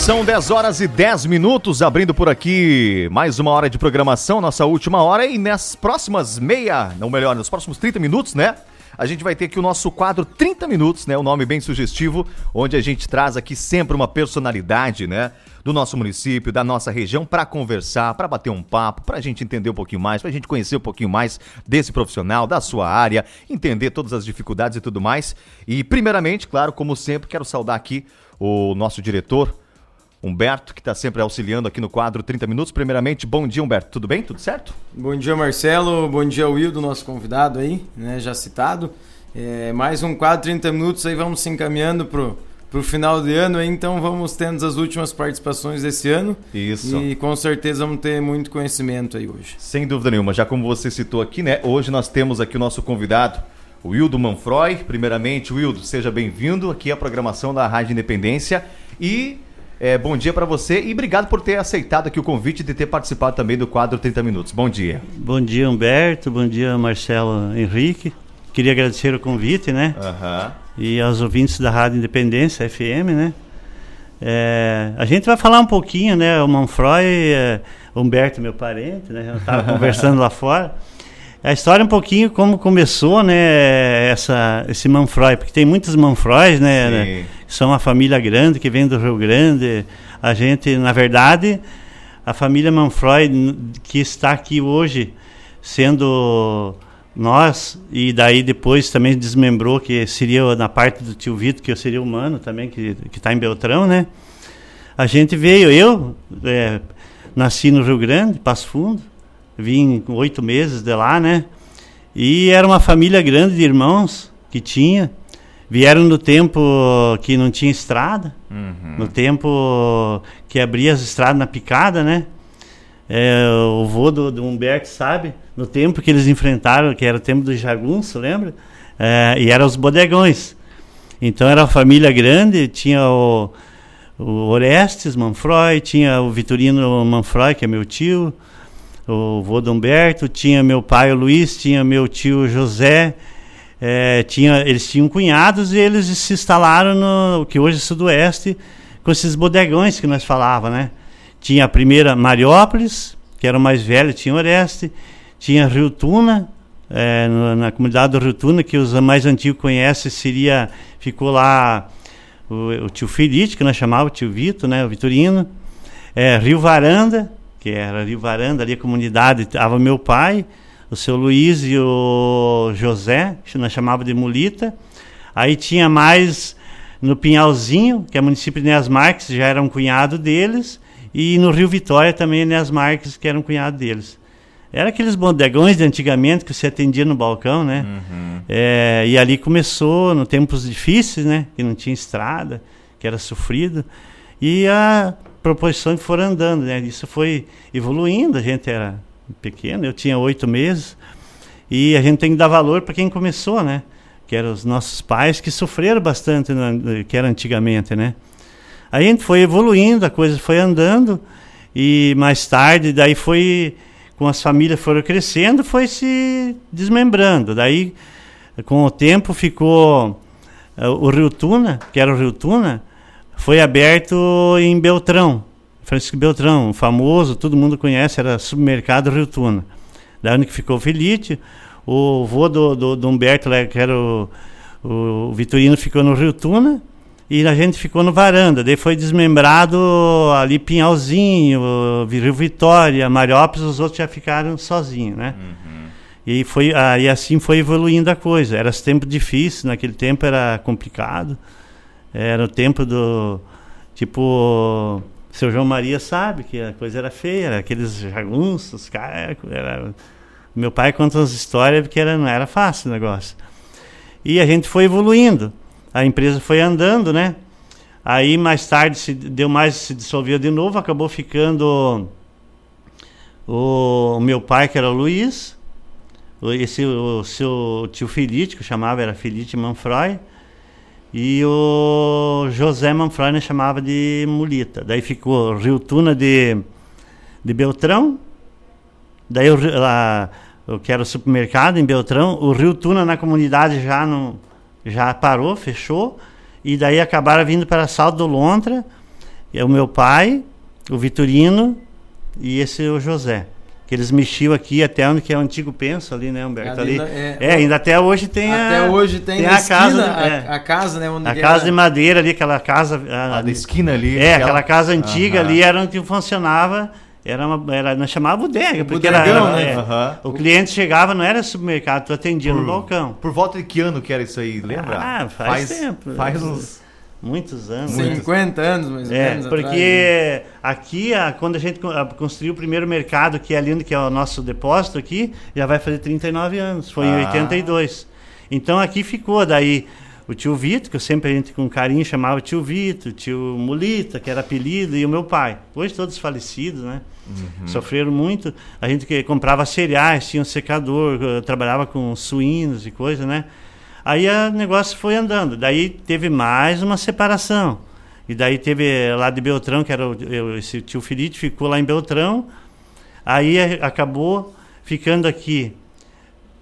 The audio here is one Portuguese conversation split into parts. São 10 horas e 10 minutos, abrindo por aqui mais uma hora de programação, nossa última hora, e nas próximas nos próximos 30 minutos, né? A gente vai ter aqui o nosso quadro 30 Minutos, né? Um nome bem sugestivo, onde a gente traz aqui sempre uma personalidade, né? Do nosso município, da nossa região, para conversar, para bater um papo, para a gente entender um pouquinho mais, para a gente conhecer um pouquinho mais desse profissional, da sua área, entender todas as dificuldades e tudo mais. E primeiramente, claro, como sempre, quero saudar aqui o nosso diretor, Humberto, que está sempre auxiliando aqui no quadro 30 Minutos. Primeiramente, bom dia, Humberto. Tudo bem? Tudo certo? Bom dia, Marcelo. Bom dia, Wildo, nosso convidado aí, né, já citado. Mais um quadro 30 Minutos aí, vamos se encaminhando pro final de ano aí, então vamos tendo as últimas participações desse ano. Isso. E com certeza vamos ter muito conhecimento aí hoje. Sem dúvida nenhuma. Já como você citou aqui, né, hoje nós temos aqui o nosso convidado, o Ildo Manfroi. Primeiramente, Wildo, seja bem-vindo aqui à programação da Rádio Independência e... bom dia para você e obrigado por ter aceitado aqui o convite de ter participado também do quadro 30 Minutos. Bom dia. Bom dia, Humberto. Bom dia, Marcelo Henrique. Queria agradecer o convite, né? Uhum. E aos ouvintes da Rádio Independência, FM, né? A gente vai falar um pouquinho, né? O Manfroi, Humberto, meu parente, né? Eu estava conversando lá fora. A história um pouquinho como começou, né, esse Manfroi, porque tem muitos Manfrois, né, né, são uma família grande que vem do Rio Grande. A gente, na verdade, a família Manfroi que está aqui hoje, sendo nós, e daí depois também desmembrou que seria na parte do tio Vito, que eu seria humano também, que está em Beltrão, né. A gente veio, eu nasci no Rio Grande, Passo Fundo. Vim com 8 meses de lá, né? E era uma família grande de irmãos que tinha. Vieram no tempo que não tinha estrada. Uhum. No tempo que abria as estradas na picada, né? O vô do Humberto, sabe? No tempo que eles enfrentaram, que era o tempo do jagunço, lembra? E eram os bodegões. Então era uma família grande. Tinha o Orestes Manfroi, tinha o Vitorino Manfroi, que é meu tio, o vô do Humberto, tinha meu pai o Luiz, tinha meu tio José, eles tinham cunhados e eles se instalaram no que hoje é Sudoeste, com esses bodegões que nós falava, né? Tinha a primeira Mariópolis, que era o mais velho, tinha Orestes, tinha Rio Tuna, na comunidade do Rio Tuna, que os mais antigos conhecem, ficou lá o tio Felite, que nós chamava o tio Vito, né? O Vitorino, Rio Varanda, que era Rio Varanda, ali a comunidade, estava meu pai, o seu Luiz e o José, que nós chamávamos de Mulita. Aí tinha mais no Pinhalzinho, que é município de Nova Marques, já era um cunhado deles, e no Rio Vitória também Nova Marques, que era um cunhado deles. Era aqueles bodegões de antigamente que se atendia no balcão, né? Uhum. E ali começou, no tempos difíceis, né? Que não tinha estrada, que era sofrido. E a proporção que foram andando, né? Isso foi evoluindo, a gente era pequeno, eu tinha 8 meses, e a gente tem que dar valor para quem começou, né? Que eram os nossos pais, que sofreram bastante, que era antigamente, né? Aí a gente foi evoluindo, a coisa foi andando, e mais tarde, daí foi, com as famílias foram crescendo, foi se desmembrando. Daí, com o tempo, ficou o Rio Tuna, que era o Rio Tuna, foi aberto em Beltrão, Francisco Beltrão, famoso, todo mundo conhece, era supermercado Rio Tuna. Da onde que ficou o Felite, o vô do Humberto, que era o Vitorino, ficou no Rio Tuna, e a gente ficou no Varanda. Daí foi desmembrado ali Pinhalzinho, Rio Vitória, Mariópolis, os outros já ficaram sozinhos, né? Uhum. E assim foi evoluindo a coisa. Era tempo difícil, naquele tempo era complicado. Era o tempo do... Tipo, seu João Maria sabe que a coisa era feia, era aqueles jagunços, cara... Meu pai conta as histórias porque não era fácil o negócio. E a gente foi evoluindo. A empresa foi andando, né? Aí mais tarde se dissolveu de novo, acabou ficando o meu pai, que era o Luiz, o seu tio Felite, que eu chamava, era Felite Manfroi, e o José Manfroi, né, chamava de Mulita. Daí ficou Rio Tuna de Beltrão. Daí que era o supermercado em Beltrão. O Rio Tuna na comunidade já, não, já parou, fechou. E daí acabaram vindo para Salto do Lontra, o meu pai, o Vitorino e esse o José. Que eles mexiam aqui até onde que é o antigo penso ali, né, Humberto? Ali, ainda até hoje tem a casa. A casa, né? Onde a casa de madeira ali, aquela casa. A da esquina ali. Aquela casa antiga ali era onde funcionava. Não chamava bodega, porque bodegão, era, né? O cliente chegava, não era supermercado, tu atendia no balcão. Por volta de que ano que era isso aí, lembra? Faz tempo. Faz uns... muitos anos. 50 anos, mais ou menos. Porque atrás, aqui, quando a gente construiu o primeiro mercado, que é ali onde que é o nosso depósito aqui, já vai fazer 39 anos, foi em 82. Então aqui ficou, daí... O tio Vito, que eu sempre a gente com carinho chamava tio Vito, tio Mulita, que era apelido, e o meu pai. Hoje todos falecidos, né? Uhum. Sofreram muito. A gente que comprava cereais, tinha um secador, trabalhava com suínos e coisa, né? Aí o negócio foi andando. Daí teve mais uma separação. E daí teve lá de Beltrão, que era esse tio Felipe, ficou lá em Beltrão. Aí acabou ficando aqui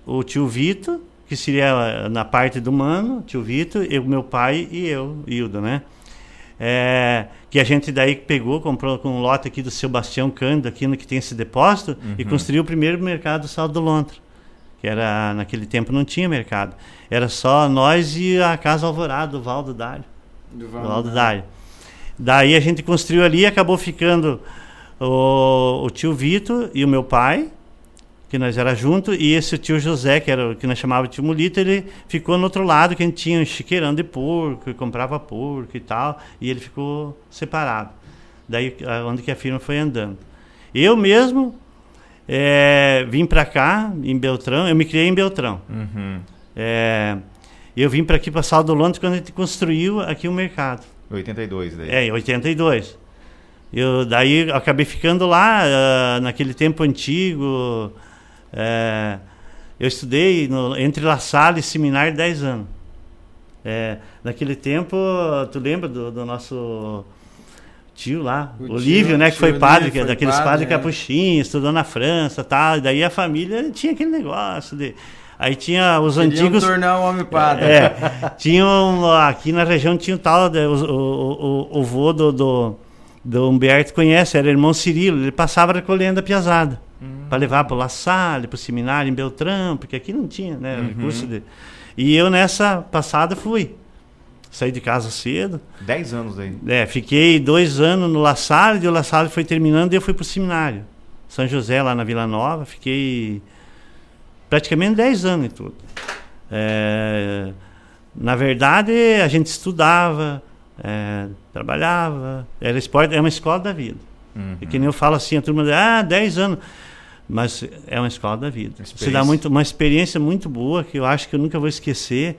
o tio Vito, que seria na parte do mano, tio Vitor, eu, meu pai e eu, Ildo, né? Que a gente daí pegou, comprou com um lote aqui do seu Bastião Cândido, aqui no que tem esse depósito, e construiu o primeiro mercado do Salto do Lontra, que era, naquele tempo não tinha mercado, era só nós e a Casa Alvorada, do Valdo Dário. Do Valdo Dário. Daí a gente construiu ali e acabou ficando o tio Vitor e o meu pai, que nós era junto, e esse tio José, que era o que nós chamava de tio Mulita, ele ficou no outro lado, que a gente tinha um chiqueirão de porco, comprava porco e tal, e ele ficou separado. Daí, onde que a firma foi andando. Eu mesmo vim para cá, em Beltrão, eu me criei em Beltrão. Eu vim para aqui, para Salto do Lontra, quando a gente construiu aqui o mercado. 82, daí. Em 82. Daí, eu acabei ficando lá, naquele tempo antigo... eu estudei entre La Salle e Seminário 10 anos. Naquele tempo, tu lembra do nosso tio lá, Olívio, né, que foi padre, daqueles padres capuchinhos, estudou na França e tal. E daí a família tinha aquele negócio de... Aí tinha os antigos... tornar um homem padre. Aqui na região tinha um tal, o vô do Humberto conhece, era irmão Cirilo, ele passava recolhendo a piazada. Para levar para o La Salle, para o seminário em Beltrão, porque aqui não tinha, né? Curso de... E eu nessa passada fui. Saí de casa cedo. 10 anos aí. Fiquei 2 anos no La Salle, e o La Salle foi terminando e eu fui para o seminário. São José, lá na Vila Nova, fiquei praticamente 10 anos em tudo. Na verdade, a gente estudava, trabalhava, era esporte, é uma escola da vida. É que nem eu falo assim, a turma diz, 10 anos. Mas é uma escola da vida. Você dá uma experiência muito boa, que eu acho que eu nunca vou esquecer.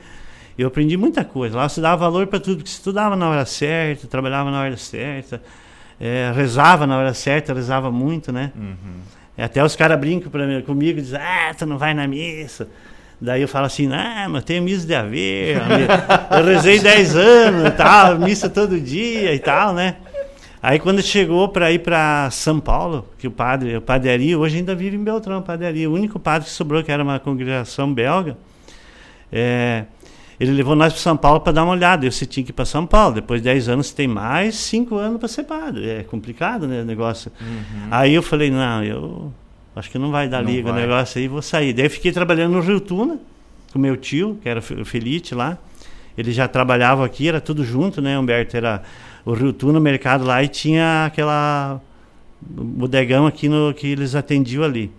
Eu aprendi muita coisa. Lá você dava valor para tudo, porque estudava na hora certa, trabalhava na hora certa, rezava na hora certa, rezava muito, né? Até os caras brincam comigo e dizem, tu não vai na missa. Daí eu falo assim, mas tem missa de haver. Eu rezei 10 anos e tal, missa todo dia e tal, né? Aí quando chegou para ir para São Paulo, que o padre Ari, hoje ainda vive em Beltrão, o padre Ari, o único padre que sobrou, que era uma congregação belga, ele levou nós para São Paulo para dar uma olhada. Eu tinha que ir para São Paulo, depois de 10 anos você tem mais 5 anos para ser padre, é complicado, né, o negócio. Aí eu falei, eu acho que não vai dar liga o negócio aí, vou sair. Daí eu fiquei trabalhando no Rio Tuna, com meu tio, que era o Felite lá, ele já trabalhava aqui, era tudo junto, né, Humberto, era... O Rio Tuna, no mercado lá, e tinha aquela bodegão aqui que eles atendiam ali.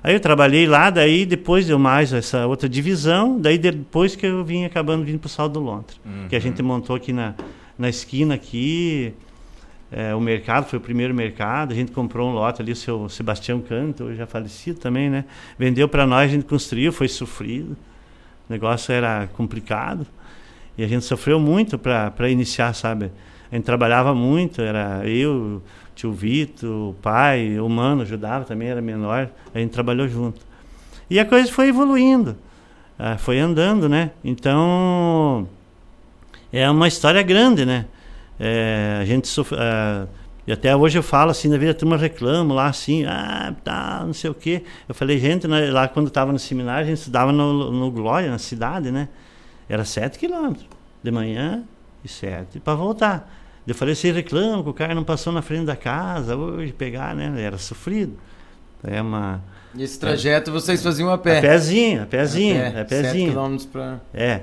Aí eu trabalhei lá, daí depois deu mais essa outra divisão, daí depois que eu vim acabando vindo para o Salto do Lontra, que a gente montou aqui na esquina aqui, o mercado, foi o primeiro mercado, a gente comprou um lote ali, o seu Sebastião Canto, já falecido também, né? Vendeu para nós, a gente construiu, foi sofrido, o negócio era complicado, e a gente sofreu muito para iniciar, sabe? A gente trabalhava muito, era eu, tio Vito, o pai, o mano ajudava também, era menor, a gente trabalhou junto. E a coisa foi evoluindo, foi andando, né? Então, é uma história grande, né? A gente E até hoje eu falo assim, na vida a turma reclama lá assim, não sei o quê. Eu falei, gente, lá quando eu estava no seminário, a gente estudava no Glória, na cidade, né? Era 7 quilômetros, de manhã e 7 para voltar. Eu falei, vocês reclamam que o cara não passou na frente da casa hoje, pegar, né? Era sofrido. É uma... Esse trajeto vocês faziam a pé? A pézinho. 7 km para... É.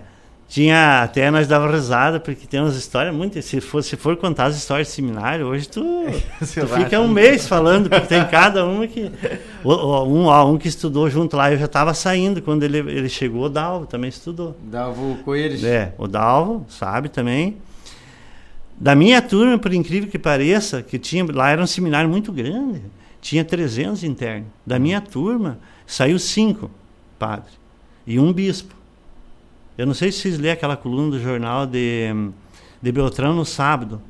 Tinha, até nós dava risada, porque tem umas histórias muito... Se for contar as histórias de seminário, hoje tu fica um mês falando, porque tem cada uma que... Um que estudou junto lá, eu já estava saindo, quando ele chegou, o Dalvo também estudou. Dalvo Coelho. É, o Dalvo, sabe, também. Da minha turma, por incrível que pareça, que tinha lá era um seminário muito grande, tinha 300 internos. Da minha turma, saiu 5 padres e um bispo. Eu não sei se vocês lêem aquela coluna do jornal de Beltrão no sábado.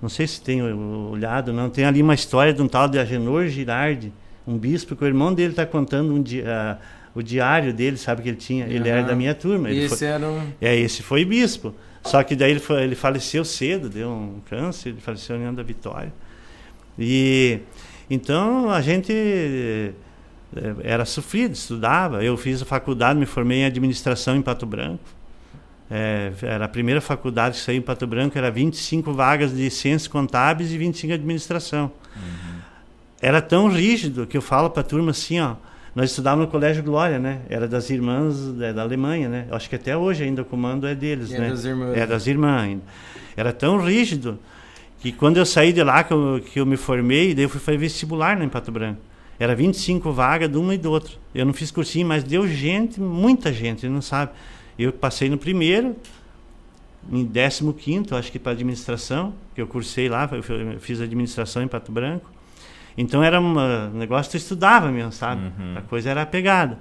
Não sei se tem olhado, não. Tem ali uma história de um tal de Agenor Girardi, um bispo, que o irmão dele está contando o diário dele, sabe, que ele tinha. Ele era da minha turma. Esse foi bispo. Só que daí ele faleceu cedo, deu um câncer, ele faleceu em ano da Vitória. E então a gente era sofrido, estudava. Eu fiz a faculdade, me formei em administração em Pato Branco. Era a primeira faculdade que saiu em Pato Branco, era 25 vagas de ciências contábeis e 25 de administração. Uhum. Era tão rígido que eu falo para a turma assim, ó, nós estudávamos no Colégio Glória, né? Era das irmãs da Alemanha, né? Eu acho que até hoje ainda o comando é deles, né? É das irmãs ainda. Era tão rígido que quando eu saí de lá, que eu me formei, daí eu fui fazer vestibular, né, em Pato Branco. Era 25 vagas de uma e do outro. Eu não fiz cursinho, mas deu gente, muita gente, não sabe. Eu passei no primeiro, em 15º, acho que para administração, que eu cursei lá, eu fiz administração em Pato Branco. Então era um negócio que eu estudava mesmo, sabe? Uhum. A coisa era pegada.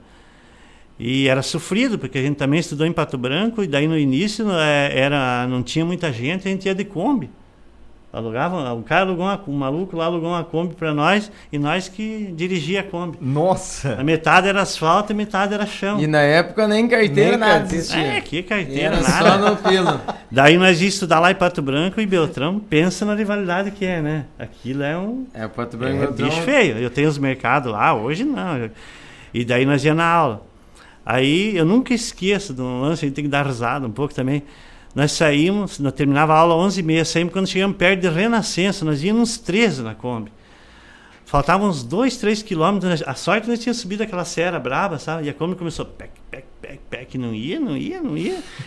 E era sofrido, porque a gente também estudou em Pato Branco, e daí no início não tinha muita gente, a gente ia de Kombi. O cara alugou um maluco lá alugou uma Kombi para nós, e nós que dirigia a Kombi. Nossa! A metade era asfalto e metade era chão. E na época nem carteira nada existia. Que carteira, era nada. Só no pelo. Daí nós ia estudar lá em Pato Branco e Beltrão, pensa na rivalidade que é, né? Aquilo é um... Pato Branco e Beltrão. Bicho feio. Eu tenho os mercados lá, hoje não. E daí nós ia na aula. Aí eu nunca esqueço de um lance, a gente tem que dar risada um pouco também. Nós saímos, nós terminava a aula às 11h30, saímos quando chegamos perto de Renascença, nós íamos uns 13 na Kombi. Faltavam uns 2, 3 quilômetros, a sorte nós tínhamos subido aquela serra braba, sabe? E a Kombi começou, pec, não ia.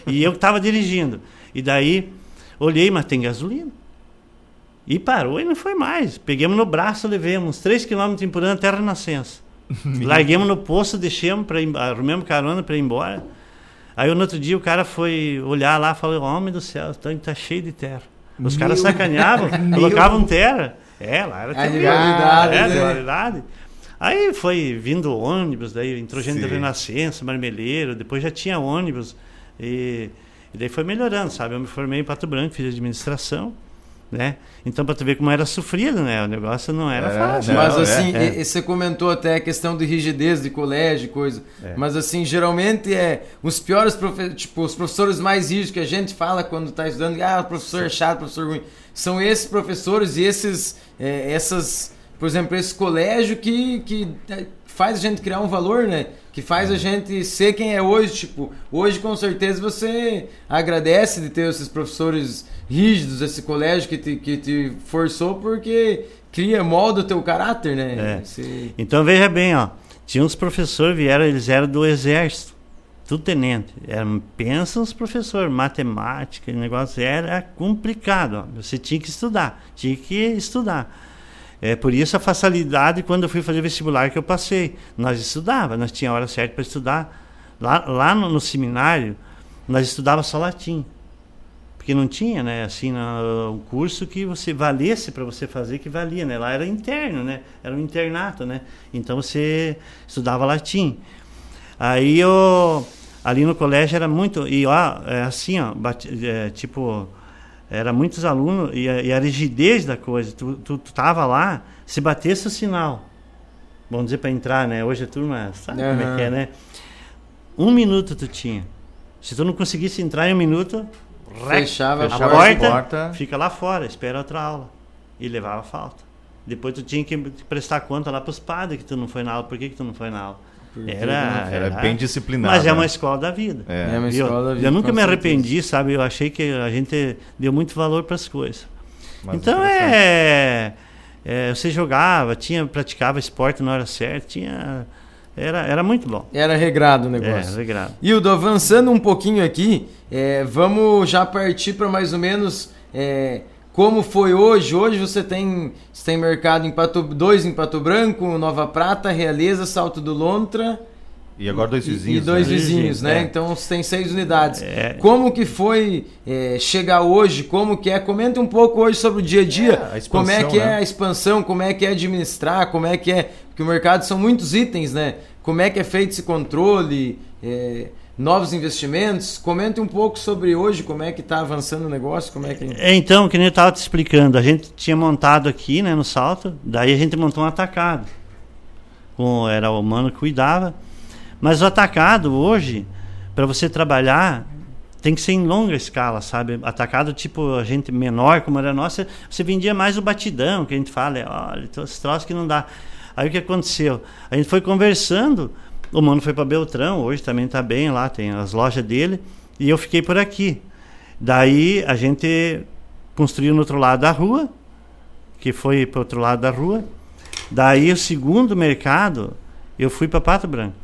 E eu que estava dirigindo. E daí, olhei, mas tem gasolina. E parou e não foi mais. Peguemos no braço, levemos uns 3 quilômetros empurrando até Renascença. Larguemos no posto, deixamos, arrumamos carona para ir embora. Aí no outro dia o cara foi olhar lá e falou, homem do céu, o tanque tá cheio de terra. Os caras sacaneavam, colocavam terra. Lá era terra. Aí foi vindo ônibus, daí entrou gente da Renascença, Marmeleiro, depois já tinha ônibus. E daí foi melhorando, sabe? Eu me formei em Pato Branco, fiz administração, né? Então, para tu ver como era sofrido, né? O negócio não era fácil. Mas assim, você comentou até a questão de rigidez de colégio, coisa. Mas assim, geralmente os piores professores, tipo, os professores mais rígidos que a gente fala quando está estudando, o professor é chato, o professor ruim. São esses professores e por exemplo, esse colégio que faz a gente criar um valor, né? Que faz a gente ser quem é hoje. Tipo, hoje com certeza você agradece de ter esses professores rígidos, esse colégio que te forçou, porque molda o teu caráter, né? Então veja bem, ó, tinha uns professores, eles eram do exército, tudo tenente. Pensa uns professores, matemática, negócio era complicado, ó. Você tinha que estudar. É por isso a facilidade quando eu fui fazer vestibular que eu passei. Nós estudávamos, nós tínhamos a hora certa para estudar. Lá no seminário, nós estudávamos só latim. Porque não tinha, né, assim, um curso que você valesse para você fazer, que valia, né? Lá era interno, né? Era um internato, né? Então você estudava latim. Aí ali no colégio era muito... E ó, assim, ó, tipo... Era muitos alunos, e a rigidez da coisa, tu tava lá, se batesse o sinal, vamos dizer, para entrar, né? Hoje a turma sabe como é que é, né? 1 minuto tu tinha. Se tu não conseguisse entrar em 1 minuto, fechava a porta, fica lá fora, espera outra aula. E levava falta. Depois tu tinha que prestar conta lá pros padres que tu não foi na aula. Por que que tu não foi na aula? Era bem disciplinado. Mas é uma escola da vida. É uma escola da vida. Eu nunca me arrependi, sabe? Eu achei que a gente deu muito valor para as coisas. Mas então você jogava, praticava esporte na hora certa, era muito bom. Era regrado o negócio. Regrado. Ildo, avançando um pouquinho aqui, vamos já partir para mais ou menos... Como foi hoje? Hoje você tem mercado em dois em Pato Branco, Nova Prata, Realeza, Salto do Lontra. E agora Dois Vizinhos. E Dois Vizinhos, né? Então você tem 6 unidades. Como que foi chegar hoje? Como que é? Comenta um pouco hoje sobre o dia a dia. Como é que é a expansão? Como é que é administrar? Como é que é... Porque o mercado são muitos itens, né? Como é que é feito esse controle? Novos investimentos, comente um pouco sobre hoje, como é que está avançando o negócio, como é que... Então, que nem eu estava te explicando, a gente tinha montado aqui, né, no Salto, daí a gente montou um atacado, era o mano que cuidava, mas o atacado hoje, para você trabalhar, tem que ser em longa escala, sabe? Atacado tipo a gente menor, como era a nossa, você vendia mais o batidão, que a gente fala, olha, esse troço que não dá. Aí o que aconteceu? A gente foi conversando... O mano foi para Beltrão, hoje também está bem lá, tem as lojas dele, e eu fiquei por aqui. Daí a gente construiu no outro lado da rua, que foi para o outro lado da rua. Daí o segundo mercado, eu fui para Pato Branco.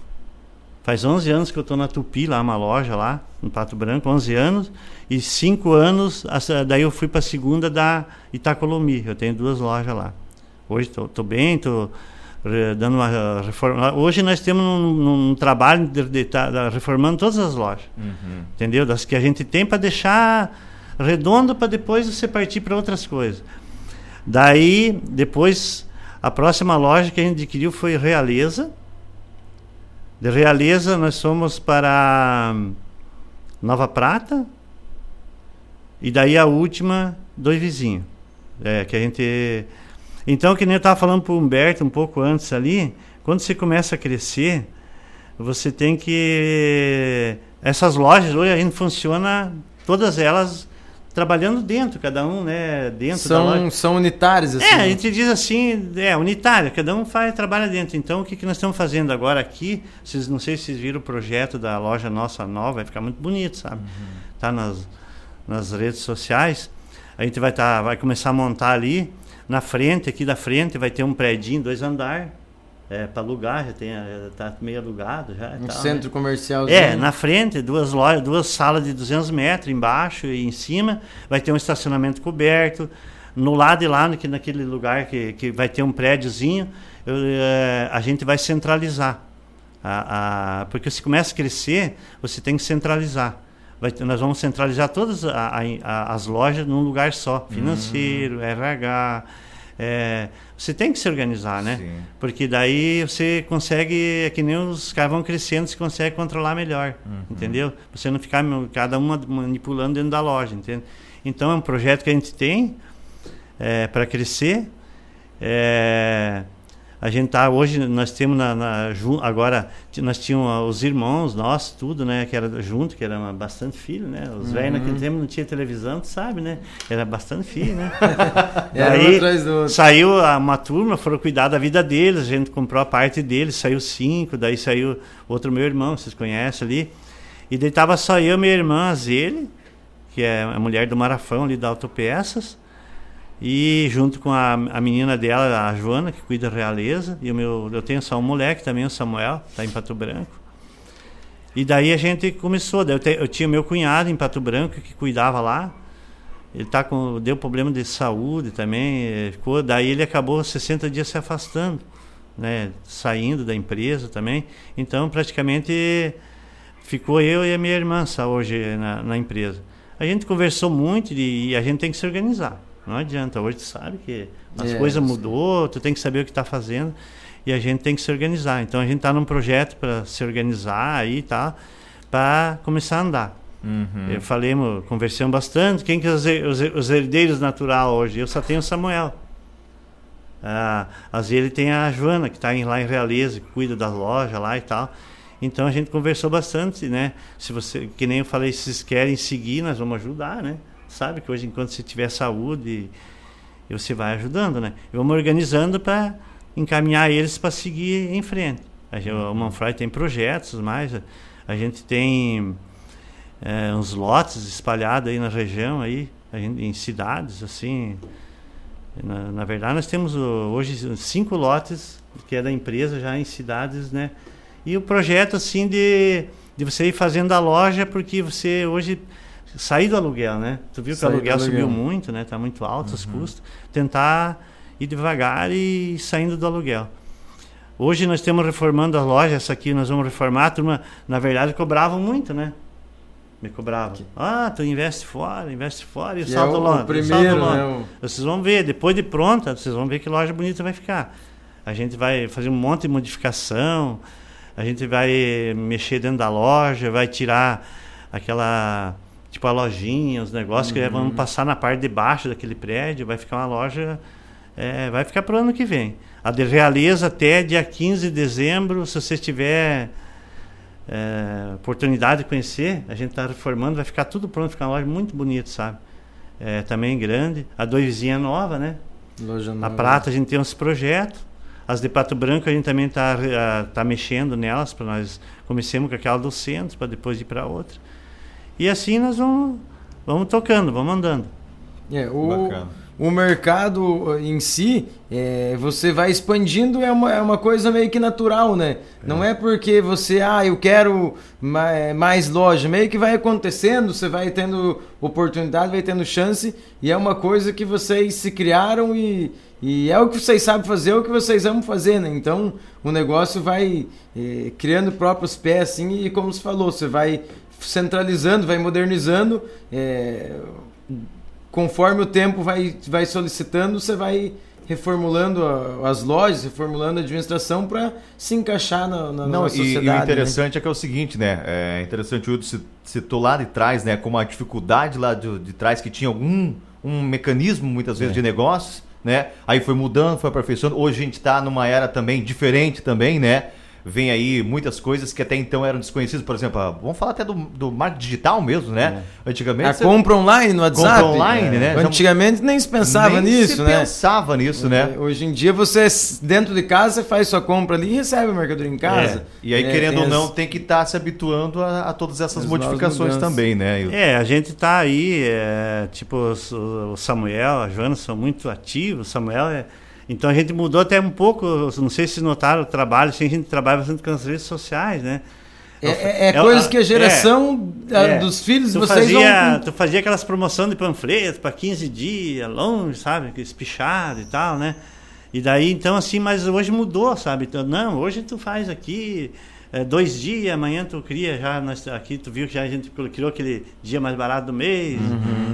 Faz 11 anos que eu estou na Tupi, lá uma loja lá, no Pato Branco, 11 anos. E 5 anos, daí eu fui para a segunda da Itacolomi, eu tenho 2 lojas lá. Hoje estou bem, estou... dando uma reforma. Hoje nós temos um trabalho de estar reformando todas as lojas, entendeu? Das que a gente tem para deixar redondo para depois você partir para outras coisas. Daí, depois, a próxima loja que a gente adquiriu foi Realeza. De Realeza nós fomos para Nova Prata e daí a última, Dois Vizinhos, que a gente... Então, que nem eu estava falando para o Humberto um pouco antes ali, quando você começa a crescer, você tem que... Essas lojas hoje a gente funciona, todas elas trabalhando dentro, cada um, né, dentro da loja. São unitárias, assim. A gente diz assim, unitário, cada um trabalha dentro. Então, o que nós estamos fazendo agora aqui, não sei se vocês viram o projeto da loja nossa nova, vai ficar muito bonito, sabe? Está nas redes sociais, a gente vai começar a montar ali. Na frente, aqui da frente, vai ter um prédio, 2 andares, para alugar, está meio alugado já. Um centro comercial. Na frente, 2 lojas, 2 salas de 200 metros, embaixo e em cima, vai ter um estacionamento coberto, no lado e lá, naquele lugar que vai ter um prédiozinho, a gente vai centralizar, porque se começa a crescer, você tem que centralizar. Nós vamos centralizar todas as lojas num lugar só. Financeiro, RH. Você tem que se organizar, né? Sim. Porque daí você consegue... É que nem os caras vão crescendo, você consegue controlar melhor. Entendeu? Você não ficar cada uma manipulando dentro da loja. Entende? Então é um projeto que a gente tem para crescer. A gente hoje nós temos agora nós tínhamos os irmãos nossos, tudo, né, que era junto, que era bastante filho, né, os velhos naquele tempo não tinha televisão, tu sabe, né, era bastante filho, né. Daí saiu uma turma, foram cuidar da vida deles, a gente comprou a parte deles, saiu 5, daí saiu outro meu irmão, vocês conhecem ali, e daí tava só eu, minha irmã Azele, que é a mulher do Marafão ali da Autopeças, e junto com a menina dela, a Joana, que cuida da Realeza, e eu tenho só um moleque também, o Samuel, está em Pato Branco. E daí a gente começou, eu tinha meu cunhado em Pato Branco, que cuidava lá, ele deu problema de saúde também, daí ele acabou 60 dias se afastando, né, saindo da empresa também, então praticamente ficou eu e a minha irmã só hoje na empresa. A gente conversou muito e a gente tem que se organizar. Não adianta, hoje tu sabe que as coisas mudou, tu tem que saber o que está fazendo e a gente tem que se organizar. Então a gente está num projeto para se organizar aí, tá, para começar a andar. Eu falei, conversamos bastante. Quem que é os herdeiros natural hoje? Eu só tenho o Samuel. Às vezes ele tem a Joana, que está lá em Realeza, que cuida da loja lá e tal. Então a gente conversou bastante, né? Que nem eu falei, se vocês querem seguir, nós vamos ajudar, né? Sabe que hoje, enquanto você tiver saúde E você vai ajudando, né? Vamos organizando para encaminhar eles para seguir em frente. O Manfroi tem projetos, mas a gente tem uns lotes espalhados aí na região, aí, em cidades, assim. Na verdade, nós temos hoje 5 lotes, que é da empresa, já em cidades, né? E o projeto, assim, de você ir fazendo a loja, porque você hoje sair do aluguel, né? Tu viu que o aluguel subiu muito, né? Tá muito alto, uhum, os custos. Tentar ir devagar e saindo do aluguel. Hoje nós estamos reformando a loja, essa aqui nós vamos reformar. A turma, na verdade, cobrava muito, né? Me cobrava. Ah, tu investe fora. E o Salto do Lontra. Vocês vão ver, depois de pronta, vocês vão ver que loja bonita vai ficar. A gente vai fazer um monte de modificação, a gente vai mexer dentro da loja, vai tirar aquela, tipo, a lojinha, os negócios, uhum, que vão passar na parte de baixo daquele prédio, vai ficar uma loja, vai ficar pro ano que vem. A de Realeza até dia 15 de dezembro, se você tiver oportunidade de conhecer, a gente está reformando, vai ficar tudo pronto, ficar uma loja muito bonita, sabe? Também grande. A Dois Vizinhos é nova, né? Loja nova. A Prata, a gente tem uns projetos. As de Pato Branco, a gente também está mexendo nelas, para nós comecemos com aquela do centro, para depois ir para outra. E assim nós vamos tocando, vamos andando. O mercado em si, você vai expandindo, é uma coisa meio que natural, né? Não é porque você, eu quero mais loja, meio que vai acontecendo, você vai tendo oportunidade, vai tendo chance, e é uma coisa que vocês se criaram e é o que vocês sabem fazer, é o que vocês amam fazer, né? Então, o negócio vai criando próprios pés, assim, e como você falou, você vai centralizando, vai modernizando, conforme o tempo vai solicitando, você vai reformulando as lojas, reformulando a administração para se encaixar na sociedade. E o interessante, né? É que é o seguinte, né? É interessante, o Ildo citou lá de trás, né? Como a dificuldade lá de trás, que tinha um mecanismo, muitas vezes, de negócios, né? Aí foi mudando, foi aperfeiçoando. Hoje a gente está numa era também diferente também, né? Vem aí muitas coisas que até então eram desconhecidas. Por exemplo, vamos falar até do marketing digital mesmo, né? Antigamente... A compra online no WhatsApp. Compra online, né? Antigamente nem se pensava nisso, né? Hoje em dia você, dentro de casa, você faz sua compra ali e recebe a mercadoria em casa. E aí, querendo ou não, tem que estar se habituando a todas essas modificações também, né? A gente está aí, tipo, o Samuel, a Joana são muito ativos, o Samuel é... Então a gente mudou até um pouco, não sei se notaram o trabalho, assim, a gente trabalha bastante com as redes sociais, né? Coisa que a geração dos filhos de vocês vão... Tu fazia aquelas promoções de panfleto para 15 dias, longe, sabe? Espichado e tal, né? E daí, então, assim, mas hoje mudou, sabe? Então, não, hoje tu faz aqui 2 dias, amanhã tu cria já... Aqui tu viu que já a gente criou aquele dia mais barato do mês. Uhum.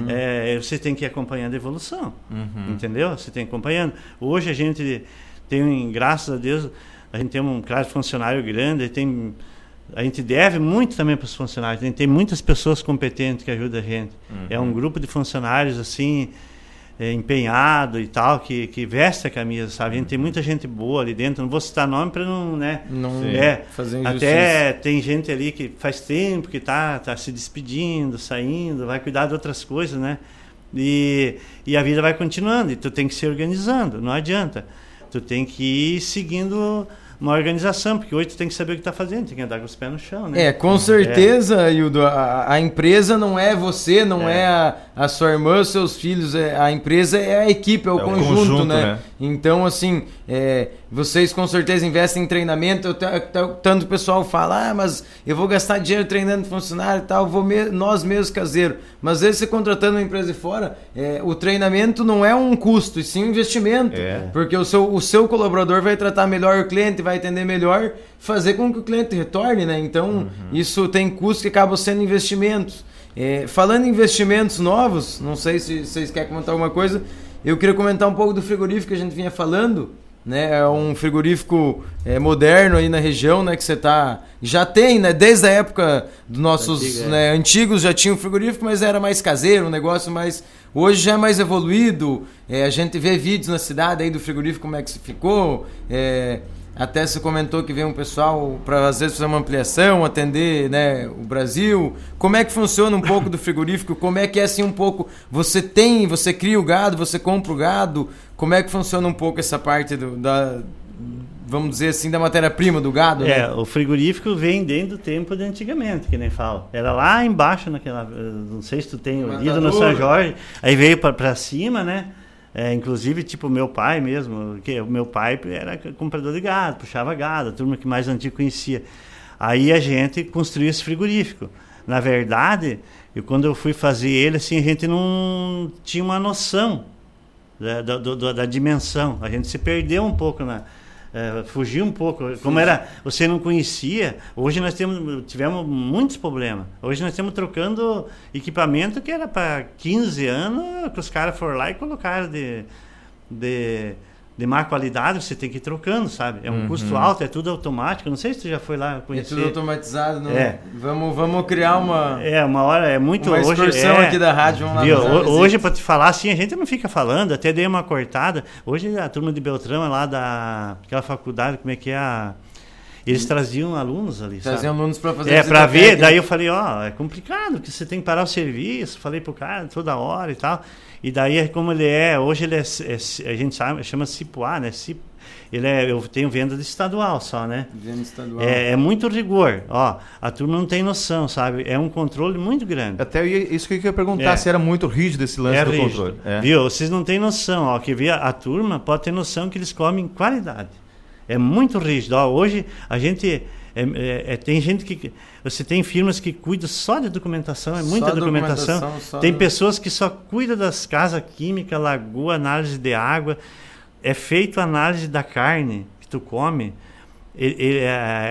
Você tem que ir acompanhando a evolução. Uhum. Entendeu? Você tem que ir acompanhando. Hoje a gente tem, graças a Deus, a gente tem um claro funcionário grande. A gente deve muito também para os funcionários. A gente tem muitas pessoas competentes que ajudam a gente. Uhum. É um grupo de funcionários, assim... empenhado e tal, que veste a camisa, sabe? A gente tem muita gente boa ali dentro, não vou citar nome para não, né? Fazer injustiça. Até tem gente ali que faz tempo que tá se despedindo, saindo, vai cuidar de outras coisas, né? E a vida vai continuando, e tu tem que se organizando, não adianta. Tu tem que ir seguindo uma organização, porque hoje tu tem que saber o que tá fazendo, tem que andar com os pés no chão, né? Com certeza, Ildo, a empresa não é você, não é a sua irmã, os seus filhos, a empresa é a equipe, o conjunto, né? Então, assim, vocês com certeza investem em treinamento, tanto o pessoal fala, mas eu vou gastar dinheiro treinando funcionário e tal, nós mesmos caseiros. Mas às vezes você contratando uma empresa de fora, o treinamento não é um custo, e sim um investimento, porque o seu colaborador vai tratar melhor o cliente, vai atender melhor, fazer com que o cliente retorne, né? Então, isso tem custos que acabam sendo investimentos. Falando em investimentos novos, não sei se vocês querem comentar alguma coisa, eu queria comentar um pouco do frigorífico que a gente vinha falando, né? É um frigorífico moderno aí na região, né? Que você já tem, né? Desde a época dos nossos antigos já tinha o frigorífico, mas era mais caseiro, um negócio mais... Hoje já é mais evoluído, a gente vê vídeos na cidade aí do frigorífico, como é que se ficou... Até você comentou que vem um pessoal para às vezes fazer uma ampliação, atender, né, o Brasil. Como é que funciona um pouco do frigorífico? Como é que é assim um pouco? Você tem, você cria o gado, você compra o gado. Como é que funciona um pouco essa parte da, vamos dizer assim, da matéria-prima do gado? Né? É, o frigorífico vem desde o tempo de antigamente, que nem fala. Era lá embaixo, naquela, não sei se tu tem ido no São Jorge, aí veio para cima, né? É, inclusive, tipo, meu pai mesmo, que meu pai era comprador de gado, puxava gado, a turma que mais antigo conhecia. Aí a gente construiu esse frigorífico. Na verdade, quando eu fui fazer ele, assim, a gente não tinha uma noção da dimensão. A gente se perdeu um pouco, fugiu um pouco. Como era, você não conhecia, hoje nós tivemos muitos problemas. Hoje nós estamos trocando equipamento que era para 15 anos, que os caras foram lá e colocaram de má qualidade, você tem que ir trocando, sabe? É um custo alto, é tudo automático. Não sei se tu já foi lá conhecer. É tudo automatizado. Não? É. Vamos criar uma... É, uma hora, é muito... Uma excursão hoje, aqui da rádio. Vamos lá. Hoje, para te falar assim, a gente não fica falando, até dei uma cortada. Hoje, a turma de Beltrão, é lá daquela faculdade, como é que é a... Eles traziam alunos ali, sabe? Traziam alunos para fazer... É, para ver. Daí eu falei, é complicado, porque você tem que parar o serviço. Falei pro cara toda hora e tal. E daí, como ele é... Hoje ele a gente chama Cipuá, né? Eu tenho venda de estadual só, né? Venda estadual. É muito rigor. A turma não tem noção, sabe? É um controle muito grande. Até isso que eu ia perguntar, se era muito rígido esse lance do rígido. Controle. É. Viu? Vocês não têm noção. Que a turma pode ter noção que eles comem qualidade. É muito rígido. Hoje a gente tem gente que... Você tem firmas que cuidam só de documentação, é muita documentação. Tem pessoas que só cuidam das casas químicas, lagoa, análise de água. É feito a análise da carne que tu come.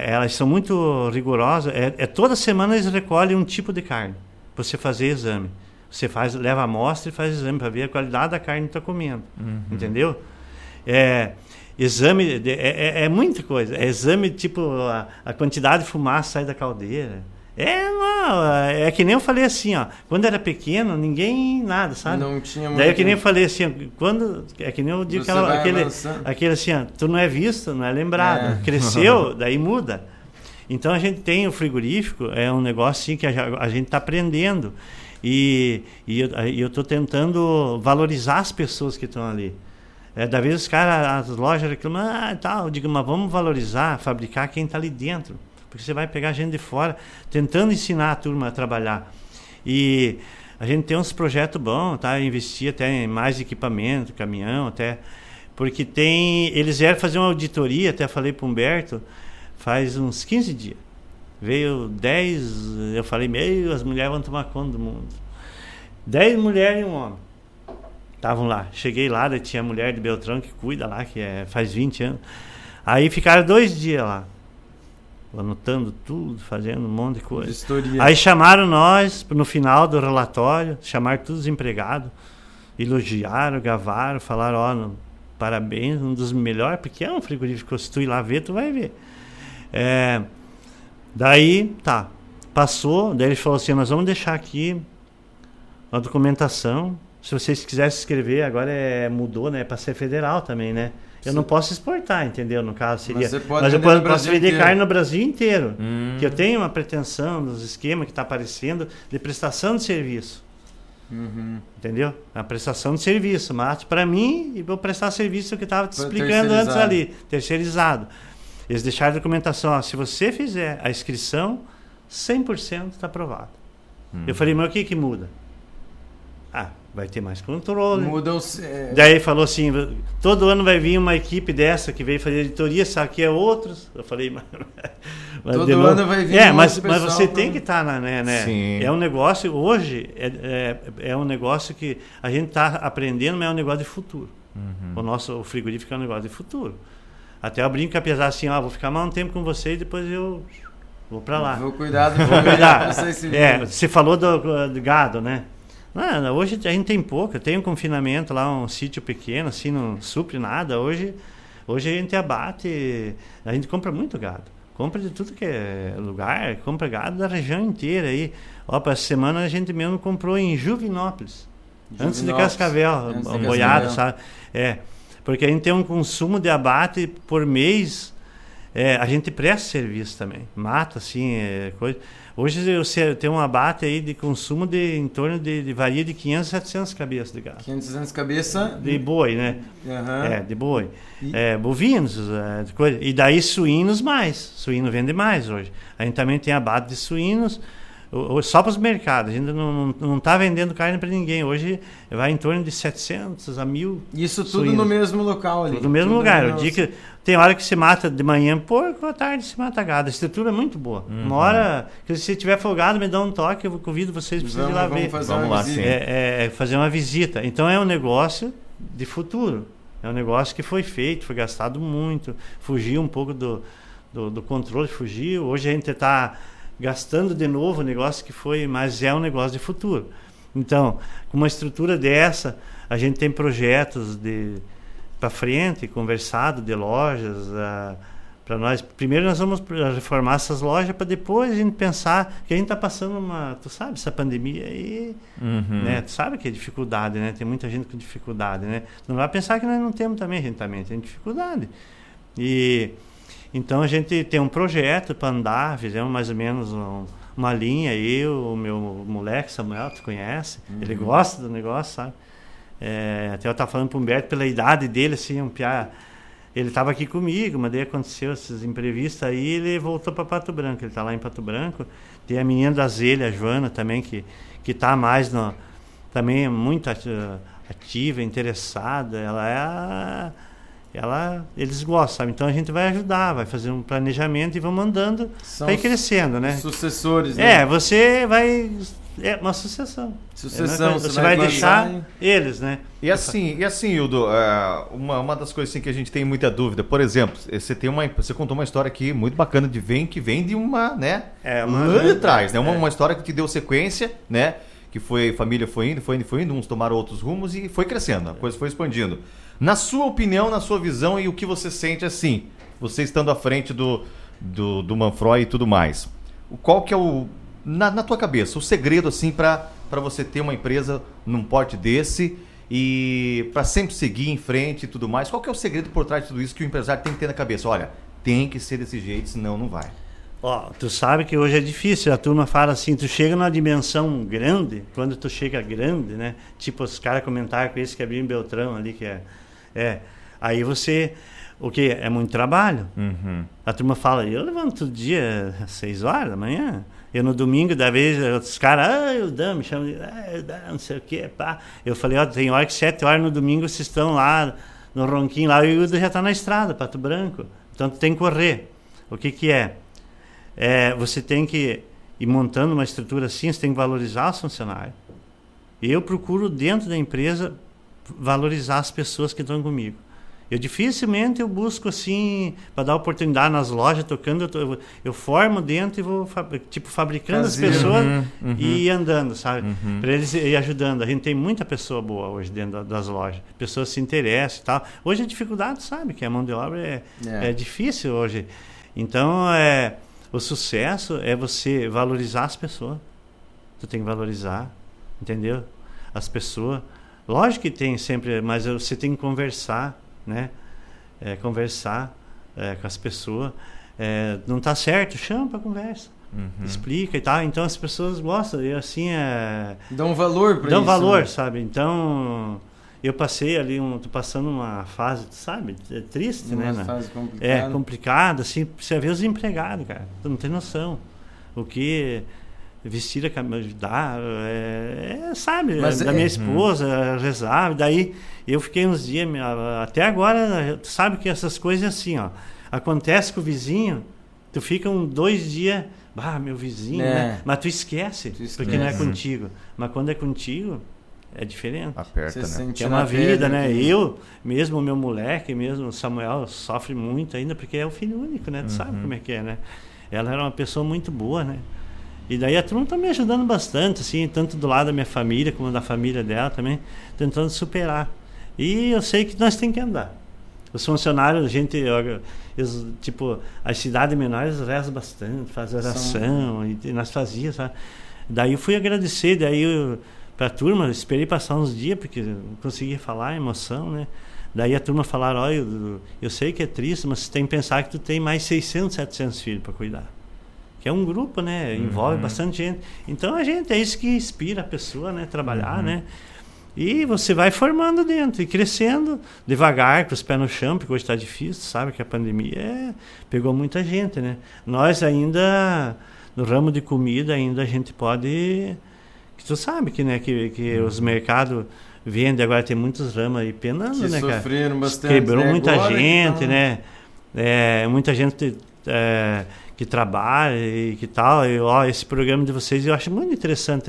Elas são muito rigorosas. Toda semana eles recolhem um tipo de carne para você fazer exame. Você leva a amostra e faz exame para ver a qualidade da carne que tu está comendo. Uhum. Entendeu? Exame, é muita coisa. É exame, tipo, a quantidade de fumaça sai da caldeira. É que nem eu falei assim, quando era pequeno, ninguém nada, sabe? Não tinha muito. Daí é que nem eu falei assim, quando... É que nem eu digo aquele assim, tu não é visto, não é lembrado. É. Cresceu, daí muda. Então a gente tem o frigorífico, é um negócio assim que a gente está aprendendo. E eu estou tentando valorizar as pessoas que estão ali. Da vez os caras, as lojas reclamam, eu digo, mas vamos valorizar, fabricar quem está ali dentro, porque você vai pegar gente de fora, tentando ensinar a turma a trabalhar. E a gente tem uns projetos bons, tá? Investir até em mais equipamento, caminhão, até, porque eles vieram fazer uma auditoria, até falei para o Humberto, faz uns 15 dias, veio 10, eu falei, as mulheres vão tomar conta do mundo, 10 mulheres e um homem. Estavam lá, cheguei lá, tinha a mulher de Beltrão que cuida lá, que faz 20 anos. Aí ficaram 2 dias lá, anotando tudo, fazendo um monte de coisa. História. Aí chamaram nós, no final do relatório, chamaram todos os empregados, elogiaram, gravaram, falaram, parabéns, um dos melhores, porque é um frigorífico, se tu ir lá ver, tu vai ver. Passou, daí ele falou assim, nós vamos deixar aqui a documentação. Se vocês quiserem se inscrever, agora mudou, né? Para ser federal também, né? Eu não posso exportar, entendeu? No caso, seria... Mas eu posso vender carne no Brasil inteiro. Que eu tenho uma pretensão nos esquemas que está aparecendo de prestação de serviço. Uhum. Entendeu? A prestação de serviço. Mas para mim, eu vou prestar serviço que estava te explicando antes ali. Terceirizado. Eles deixaram a documentação. Se você fizer a inscrição, 100% está aprovado. Eu falei, mas o que muda? Vai ter mais controle. Daí falou assim, todo ano vai vir uma equipe dessa que veio fazer auditoria, sabe que é outros. Eu falei, mas todo ano vai vir. Mas você tem que estar né? Sim. É um negócio, hoje é um negócio que a gente está aprendendo, mas é um negócio de futuro. Uhum. O frigorífico é um negócio de futuro. Até eu brinco, apesar assim, vou ficar mais um tempo com você e depois eu vou para lá. Vou cuidar. Você falou do gado, né? Hoje a gente tem pouco. Eu tenho um confinamento lá, um sítio pequeno, assim, não supre nada. Hoje a gente abate, a gente compra muito gado. Compra de tudo que é lugar, compra gado da região inteira aí. Para essa semana a gente mesmo comprou em Juvinópolis. Antes de Cascavel, boiado, sabe? Porque a gente tem um consumo de abate por mês a gente presta serviço também. Mata, assim, coisa. Hoje eu tenho um abate aí de consumo de em torno de varia de 500 a 700 cabeças de gado. 500 a 700 cabeças? De boi, né? Uhum. É, de boi. E... bovinos, coisa. E daí suínos mais. Suíno vende mais hoje. A gente também tem abate de suínos. Só para os mercados, a gente não está vendendo carne para ninguém. Hoje vai em torno de 700 a 1.000. Isso tudo suínos. No mesmo local ali? Tudo no mesmo lugar. O dia que, tem hora que se mata de manhã porco, à tarde se mata gado. A estrutura é muito boa. Uhum. Uma hora, se você estiver folgado, me dá um toque, eu convido vocês para vocês ir lá ver. Vamos lá, sim. Fazer uma visita. Então é um negócio de futuro. É um negócio que foi feito, foi gastado muito, fugiu um pouco do controle, fugiu. Hoje a gente está... gastando de novo o negócio que foi, mas é um negócio de futuro. Então, com uma estrutura dessa, a gente tem projetos de para frente, conversado de lojas para nós. Primeiro nós vamos reformar essas lojas para depois a gente pensar que a gente está passando uma, tu sabe, essa pandemia aí, uhum. né? Tu sabe que é dificuldade, né? Tem muita gente com dificuldade, né? Não vai pensar que nós não temos também, a gente também tem dificuldade. E então a gente tem um projeto para andar, fizemos mais ou menos uma linha, eu, o meu moleque Samuel, tu conhece, uhum. ele gosta do negócio, sabe? Até eu estava falando para o Humberto, pela idade dele, assim, ele estava aqui comigo, mas daí aconteceu esses imprevistos aí, ele voltou para Pato Branco, ele está lá em Pato Branco, tem a menina da Zelha, a Joana também, que está mais, também é muito ativa, interessada, ela é a... eles gostam, sabe? Então a gente vai ajudar, vai fazer um planejamento e vamos andando, vai crescendo, né? Sucessores, né? Você vai... É uma sucessão. Sucessão, você vai deixar eles, né? E assim, Ildo, uma das coisas assim, que a gente tem muita dúvida, por exemplo, você contou uma história aqui muito bacana que vem de uma, né? Lá de trás, né? Uma história que te deu sequência, né? Que foi, família foi indo, uns tomaram outros rumos e foi crescendo, a coisa foi expandindo. Na sua opinião, na sua visão e o que você sente assim, você estando à frente do Manfroi e tudo mais, qual que é na tua cabeça, o segredo assim para você ter uma empresa num porte desse e para sempre seguir em frente e tudo mais, qual que é o segredo por trás de tudo isso que o empresário tem que ter na cabeça? Olha, tem que ser desse jeito, senão não vai. Ó, tu sabe que hoje é difícil, a turma fala assim, tu chega numa dimensão grande, quando tu chega grande, né, tipo os caras comentaram com esse que abriu em Beltrão ali, que aí você, o que? É muito trabalho. Uhum. A turma fala, eu levanto todo dia às 6 horas da manhã, eu no domingo, da vez, os caras, me chamam de, não sei o que, pá. Eu falei, tem hora que 7 horas no domingo vocês estão lá, no ronquinho lá, e o Ildo já está na estrada, Pato Branco, então tu tem que correr. O que é? Você tem que ir montando uma estrutura assim, você tem que valorizar os funcionários. Eu procuro dentro da empresa valorizar as pessoas que estão comigo. Eu dificilmente eu busco assim para dar oportunidade nas lojas tocando, eu formo dentro e vou fabricando as pessoas e andando, sabe? Uhum. Para eles ir ajudando. A gente tem muita pessoa boa hoje dentro das lojas. Pessoas se interessam e tal. Hoje a dificuldade, sabe? Que a mão de obra é difícil hoje. Então o sucesso é você valorizar as pessoas. Tu tem que valorizar, entendeu? As pessoas. Lógico que tem sempre, mas você tem que conversar, né? Com as pessoas. Não está certo, chama para conversa. Uhum. Explica e tal. Então as pessoas gostam. E assim dão valor para isso. Dão valor, né? Sabe? Então eu passei ali, tô passando uma fase, sabe? É triste, né? Uma fase complicada. É complicada, assim. Você vê os empregados, cara. Tu não tem noção. O que... vestir a camisa, dar, sabe, mas da minha esposa, rezar, daí eu fiquei uns dias, até agora, tu sabe que essas coisas assim, ó, acontece com o vizinho, tu fica 2 dias, meu vizinho, né? Mas tu esquece, porque não é contigo, mas quando é contigo, é diferente. Aperta, né? É uma vida, né? Eu, mesmo o meu moleque, mesmo o Samuel, sofre muito ainda, porque é o filho único, né, tu sabe como é que é, né? Ela era uma pessoa muito boa, né? E daí a turma está me ajudando bastante, assim, tanto do lado da minha família, como da família dela também, tentando superar. E eu sei que nós temos que andar. Os funcionários, a gente, eles, tipo, as cidades menores rezam bastante, fazem oração, e nós fazíamos, sabe? Daí eu fui agradecer, para a turma, esperei passar uns dias, porque não conseguia falar, emoção, né? Daí a turma falaram, olha, eu sei que é triste, mas você tem que pensar que tu tem mais 600, 700 filhos para cuidar. Que é um grupo, né? Envolve bastante gente. Então a gente, é isso que inspira a pessoa, né? Trabalhar, né? E você vai formando dentro e crescendo devagar, com os pés no chão, porque hoje está difícil, sabe? Que a pandemia pegou muita gente, né? Nós ainda, no ramo de comida, ainda a gente pode... Que tu sabe que, né, que os mercados vendem, agora tem muitos ramos aí penando, que né, cara? Sofreram bastante. Quebrou muita gente, então... né? Muita gente que trabalha e que tal. E, ó, esse programa de vocês eu acho muito interessante,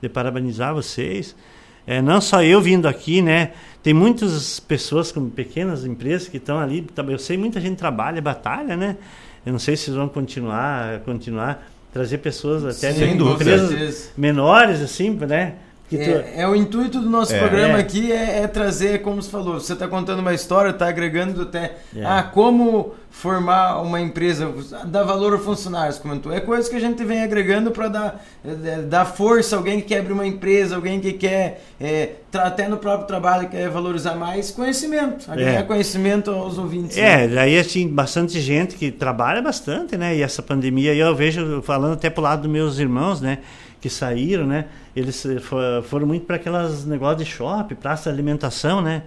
de parabenizar vocês. Não só eu vindo aqui, né? Tem muitas pessoas com pequenas empresas que estão ali. Eu sei muita gente trabalha, batalha, né? Eu não sei se vão continuar trazer pessoas até sem empresas dúvida. Menores, assim, né? O intuito do nosso programa aqui é trazer, como você falou, você está contando uma história, está agregando até como formar uma empresa, dar valor aos funcionários, comentou. É coisa que a gente vem agregando para dar força a alguém que quer abrir uma empresa, alguém que quer, até no próprio trabalho, quer valorizar mais conhecimento, agregar conhecimento aos ouvintes. Daí assim, bastante gente que trabalha bastante, né? E essa pandemia, eu vejo, falando até pro lado dos meus irmãos, né? Que saíram, né? Eles foram muito para aquelas negócios de shopping, praça de alimentação, né?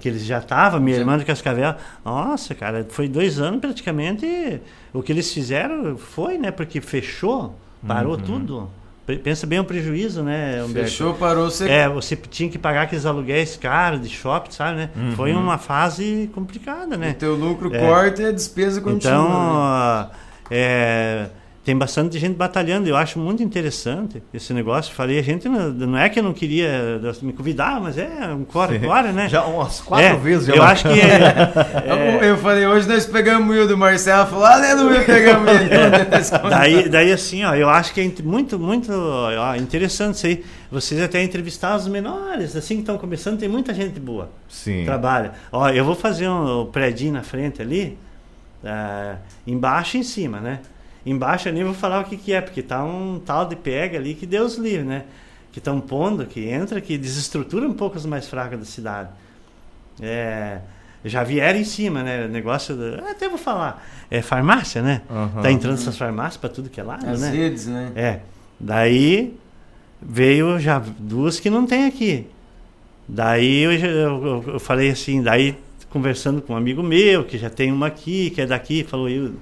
Que eles já estavam, minha irmã de Cascavel. Nossa, cara, foi 2 anos praticamente. O que eles fizeram foi, né? Porque fechou, parou tudo. Pensa bem o prejuízo, né, Humberto? Fechou, parou, você... você tinha que pagar aqueles aluguéis caros de shopping, sabe, né? Foi uma fase complicada, né? O teu lucro corta e a despesa continua. Então, tem bastante gente batalhando, eu acho muito interessante esse negócio. Falei, a gente não é que eu não queria me convidar, mas é um core, né? Já umas 4 vezes. Já eu acho que eu falei, hoje nós pegamos o Ildo, Marcelo falou, aleluia, pegamos ele. Daí assim, ó, eu acho que é muito, muito interessante isso aí. Vocês até entrevistar os menores, assim que estão começando, tem muita gente boa. Sim. Trabalha. Ó, eu vou fazer um prédio na frente ali, embaixo e em cima, né? Embaixo eu nem vou falar o que é, porque tá um tal de pega ali que Deus livre, né? Que estão pondo, que entra, que desestrutura um pouco os mais fracos da cidade. Já vieram em cima, né? O negócio, até vou falar, farmácia, né? Tá entrando essas farmácias para tudo que é lado, as né? As redes, né? Daí veio já 2 que não tem aqui. Daí eu falei assim, daí conversando com um amigo meu, que já tem uma aqui, que é daqui, falou, eu...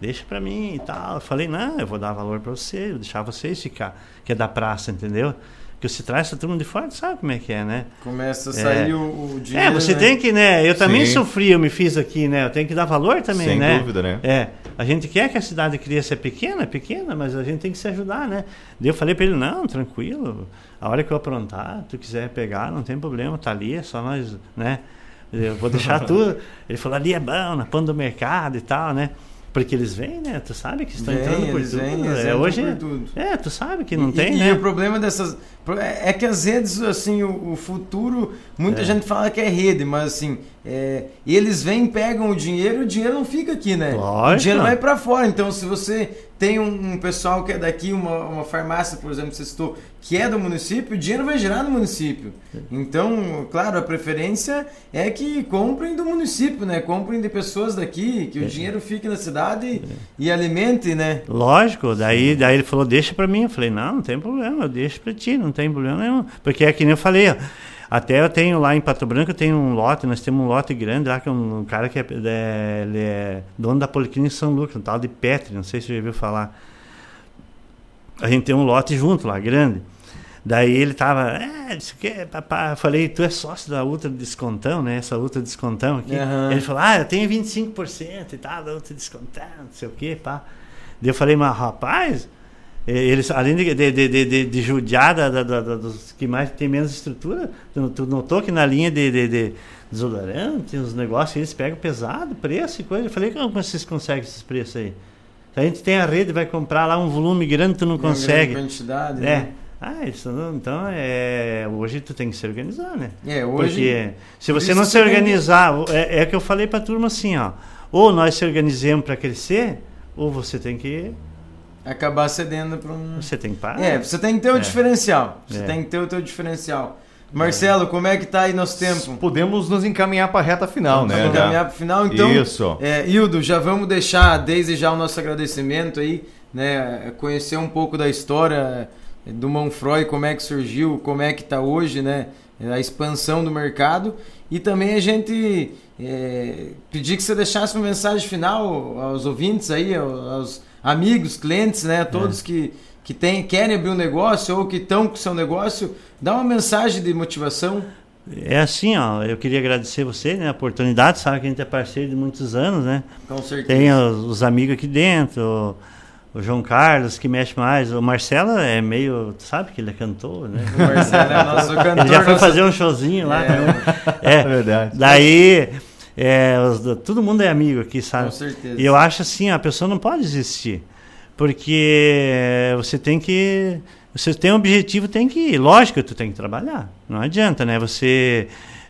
deixa pra mim e tal. Eu falei, não, eu vou dar valor pra vocês, vou deixar vocês ficar, que é da praça, entendeu? Que você traz essa turma de fora, sabe como é que é, né? Começa a sair o dinheiro, você tem que, né? Eu também sofri, eu me fiz aqui, né? Eu tenho que dar valor também, né? Sem dúvida, né? A gente quer que a cidade cresça, é pequena, mas a gente tem que se ajudar, né? Daí eu falei pra ele, não, tranquilo, a hora que eu aprontar, tu quiser pegar, não tem problema, tá ali, é só nós, né? Eu vou deixar tudo. Ele falou, ali é bom, na ponta do mercado e tal, né? Porque eles vêm, né? Tu sabe que estão entrando por tudo. Hoje por tudo. Tu sabe que não tem, né? E o problema dessas... É que as redes, assim, o futuro... Muita gente fala que é rede, mas assim... eles vêm, pegam o dinheiro e o dinheiro não fica aqui, né? Lógico. O dinheiro vai para fora. Então, se você tem um pessoal que é daqui, uma farmácia, por exemplo, que você citou, que é do município, o dinheiro vai girar no município. Então, claro, a preferência é que comprem do município, né? Comprem de pessoas daqui, que o dinheiro fique na cidade e alimente, né? Lógico. Daí ele falou, deixa para mim. Eu falei, não tem problema, eu deixo para ti, não tem problema nenhum. Porque é que nem eu falei, ó. Até eu tenho lá em Pato Branco, eu tenho um lote, nós temos um lote grande lá, que é um cara que ele é dono da Policlínica São Lucas, um tal de Petri, não sei se você já viu falar. A gente tem um lote junto lá, grande. Daí ele tava, isso aqui é papá. Eu falei, tu é sócio da Ultra Descontão, né? Essa Ultra Descontão aqui. Uhum. Ele falou, eu tenho 25% e tal, da Ultra Descontão, não sei o quê, pá. Daí eu falei, mas rapaz... Eles, além de judiar dos que mais tem menos estrutura, tu notou que na linha de desodorante, os negócios, eles pegam pesado, preço e coisa. Eu falei, como vocês conseguem esses preços aí? Se a gente tem a rede, vai comprar lá um volume grande, tu não consegue. Uma grande quantidade, né? Então, hoje tu tem que se organizar, né? Hoje... Porque se você não se organizar... É que eu falei pra turma assim, ó. Ou nós se organizemos para crescer, ou você tem que... acabar cedendo para um... Você tem que parar. Você tem que ter o diferencial. Você tem que ter o teu diferencial. Marcelo, como é que tá aí nosso tempo? Podemos nos encaminhar para a reta final, né? Vamos encaminhar para o final, então. Isso. Ildo, já vamos deixar desde já o nosso agradecimento aí, né? Conhecer um pouco da história do Manfroi, como é que surgiu, como é que tá hoje, né? A expansão do mercado. E também a gente pedir que você deixasse uma mensagem final aos ouvintes aí, aos amigos, clientes, né? Todos que querem abrir um negócio ou que estão com o seu negócio, dá uma mensagem de motivação. É assim, ó, eu queria agradecer você, né, a oportunidade, sabe que a gente é parceiro de muitos anos, né? Com certeza. Tem os amigos aqui dentro, o João Carlos, que mexe mais, o Marcelo é meio, tu sabe que ele é cantor, né? O Marcelo é nosso cantor. Ele já foi fazer um showzinho lá. É verdade. Daí, todo mundo é amigo aqui, sabe? Com certeza. E eu acho assim, a pessoa não pode desistir. Porque você tem um objetivo, tem que ir. Lógico, tu tem que trabalhar. Não adianta, né?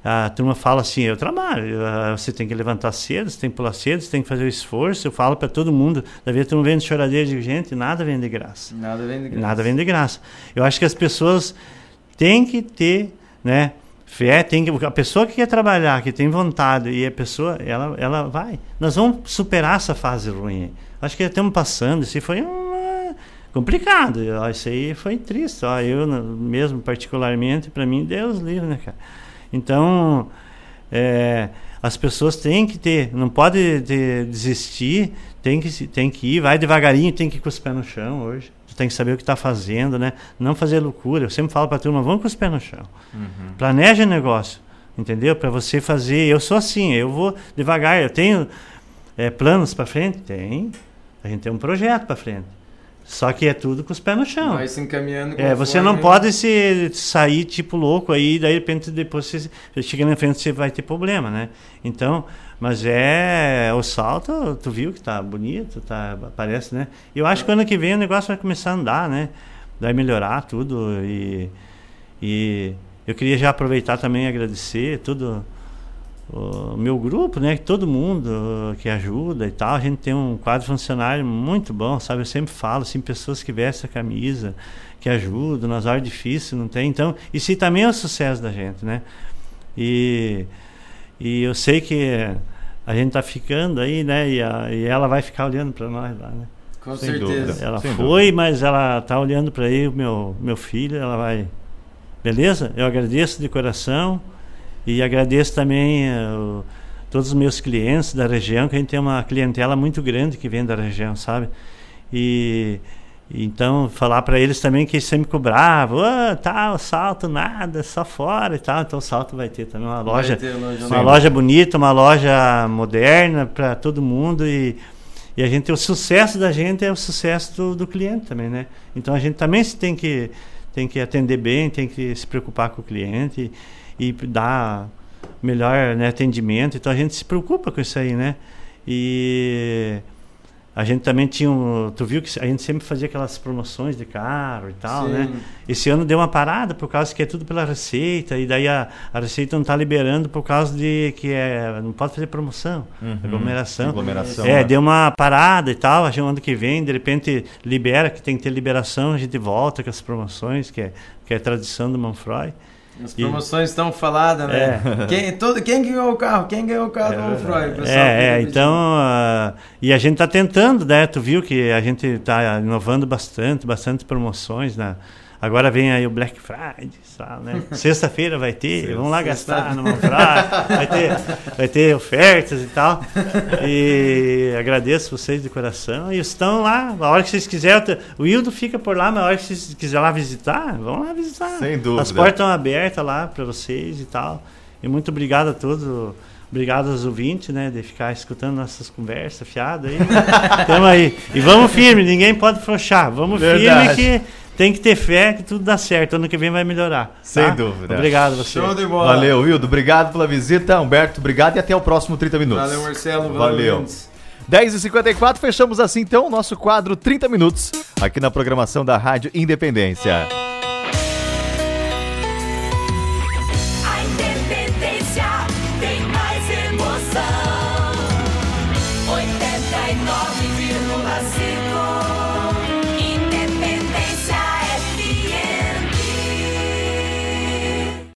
A turma fala assim, eu trabalho. Você tem que levantar cedo, você tem que pular cedo, você tem que fazer o esforço. Eu falo para todo mundo. Daí tu não vende choradeira de gente, nada vem de graça. Nada vem de graça. Nada vem de graça. Eu acho que as pessoas têm que ter, né? Fé, a pessoa que quer trabalhar, que tem vontade, e a pessoa, ela vai. Nós vamos superar essa fase ruim. Acho que já estamos passando, isso foi complicado, isso aí foi triste. Eu mesmo, particularmente, para mim, Deus livre, né, cara? Então, as pessoas têm que ter, não pode desistir, tem que ir, vai devagarinho, tem que ir com os pés no chão hoje. Tem que saber o que está fazendo, né? Não fazer loucura. Eu sempre falo para a turma, vamos com os pés no chão. Uhum. Planeja o negócio, entendeu? Para você fazer. Eu sou assim, eu vou devagar. Eu tenho planos para frente? Tem. A gente tem um projeto para frente. Só que é tudo com os pés no chão. Vai se encaminhando conforme... Você não pode se sair tipo louco aí, daí de repente depois você chega na frente você vai ter problema, né? Então, mas o salto, tu viu que tá bonito, tá, parece, né? Eu acho que ano que vem o negócio vai começar a andar, né? Vai melhorar tudo e eu queria já aproveitar também e agradecer tudo o meu grupo, né, que todo mundo que ajuda e tal, a gente tem um quadro funcionário muito bom, sabe, eu sempre falo assim, pessoas que vestem a camisa, que ajudam nas horas difíceis, não tem, então, isso também é o sucesso da gente, né, e eu sei que a gente tá ficando aí, né, e ela vai ficar olhando para nós lá, né. Com sem certeza. Dúvida. Ela sem foi, dúvida. Mas ela tá olhando para aí, o meu filho, ela vai, beleza? Eu agradeço de coração. E agradeço também todos os meus clientes da região, que a gente tem uma clientela muito grande que vem da região, sabe? E então, falar para eles também que eles sempre cobravam, tá, o salto, nada, só fora e tal. Então, o salto vai ter também uma loja bonita, uma loja moderna para todo mundo. E a gente, o sucesso da gente é o sucesso do cliente também, né? Então, a gente também tem que atender bem, tem que se preocupar com o cliente e dar melhor, né, atendimento, então a gente se preocupa com isso aí, né, e a gente também tinha tu viu que a gente sempre fazia aquelas promoções de carro e tal, sim, né, esse ano deu uma parada por causa que é tudo pela Receita, e daí a Receita não está liberando por causa de que não pode fazer promoção, aglomeração, né? Deu uma parada e tal, a gente ano que vem, de repente libera, que tem que ter liberação, a gente volta com as promoções, que é a tradição do Manfroi. As promoções estão faladas, né? Quem ganhou o carro? Quem ganhou o carro do Manfroi? Pessoal, então... e a gente está tentando, né? Tu viu que a gente está inovando bastante promoções, né? Agora vem aí o Black Friday, sabe, né? Sexta-feira vai ter, vamos lá gastar no Manfroi, vai ter ofertas e tal. E agradeço vocês de coração. E estão lá, a hora que vocês quiserem, o Ildo fica por lá, mas a hora que vocês quiserem lá visitar, vão lá visitar. Sem dúvida. As portas estão abertas lá para vocês e tal. E muito obrigado a todos. Obrigado aos ouvintes, né, de ficar escutando nossas conversas fiadas aí. Tamo aí. E vamos firme, ninguém pode frouxar. Vamos firme que tem que ter fé que tudo dá certo. Ano que vem vai melhorar. Tá? Sem dúvida. Obrigado a você. Show de bola. Valeu, Ildo. Obrigado pela visita. Humberto, obrigado e até o próximo 30 minutos. Valeu, Marcelo. Valeu. 10h54, fechamos assim então o nosso quadro 30 minutos aqui na programação da Rádio Independência.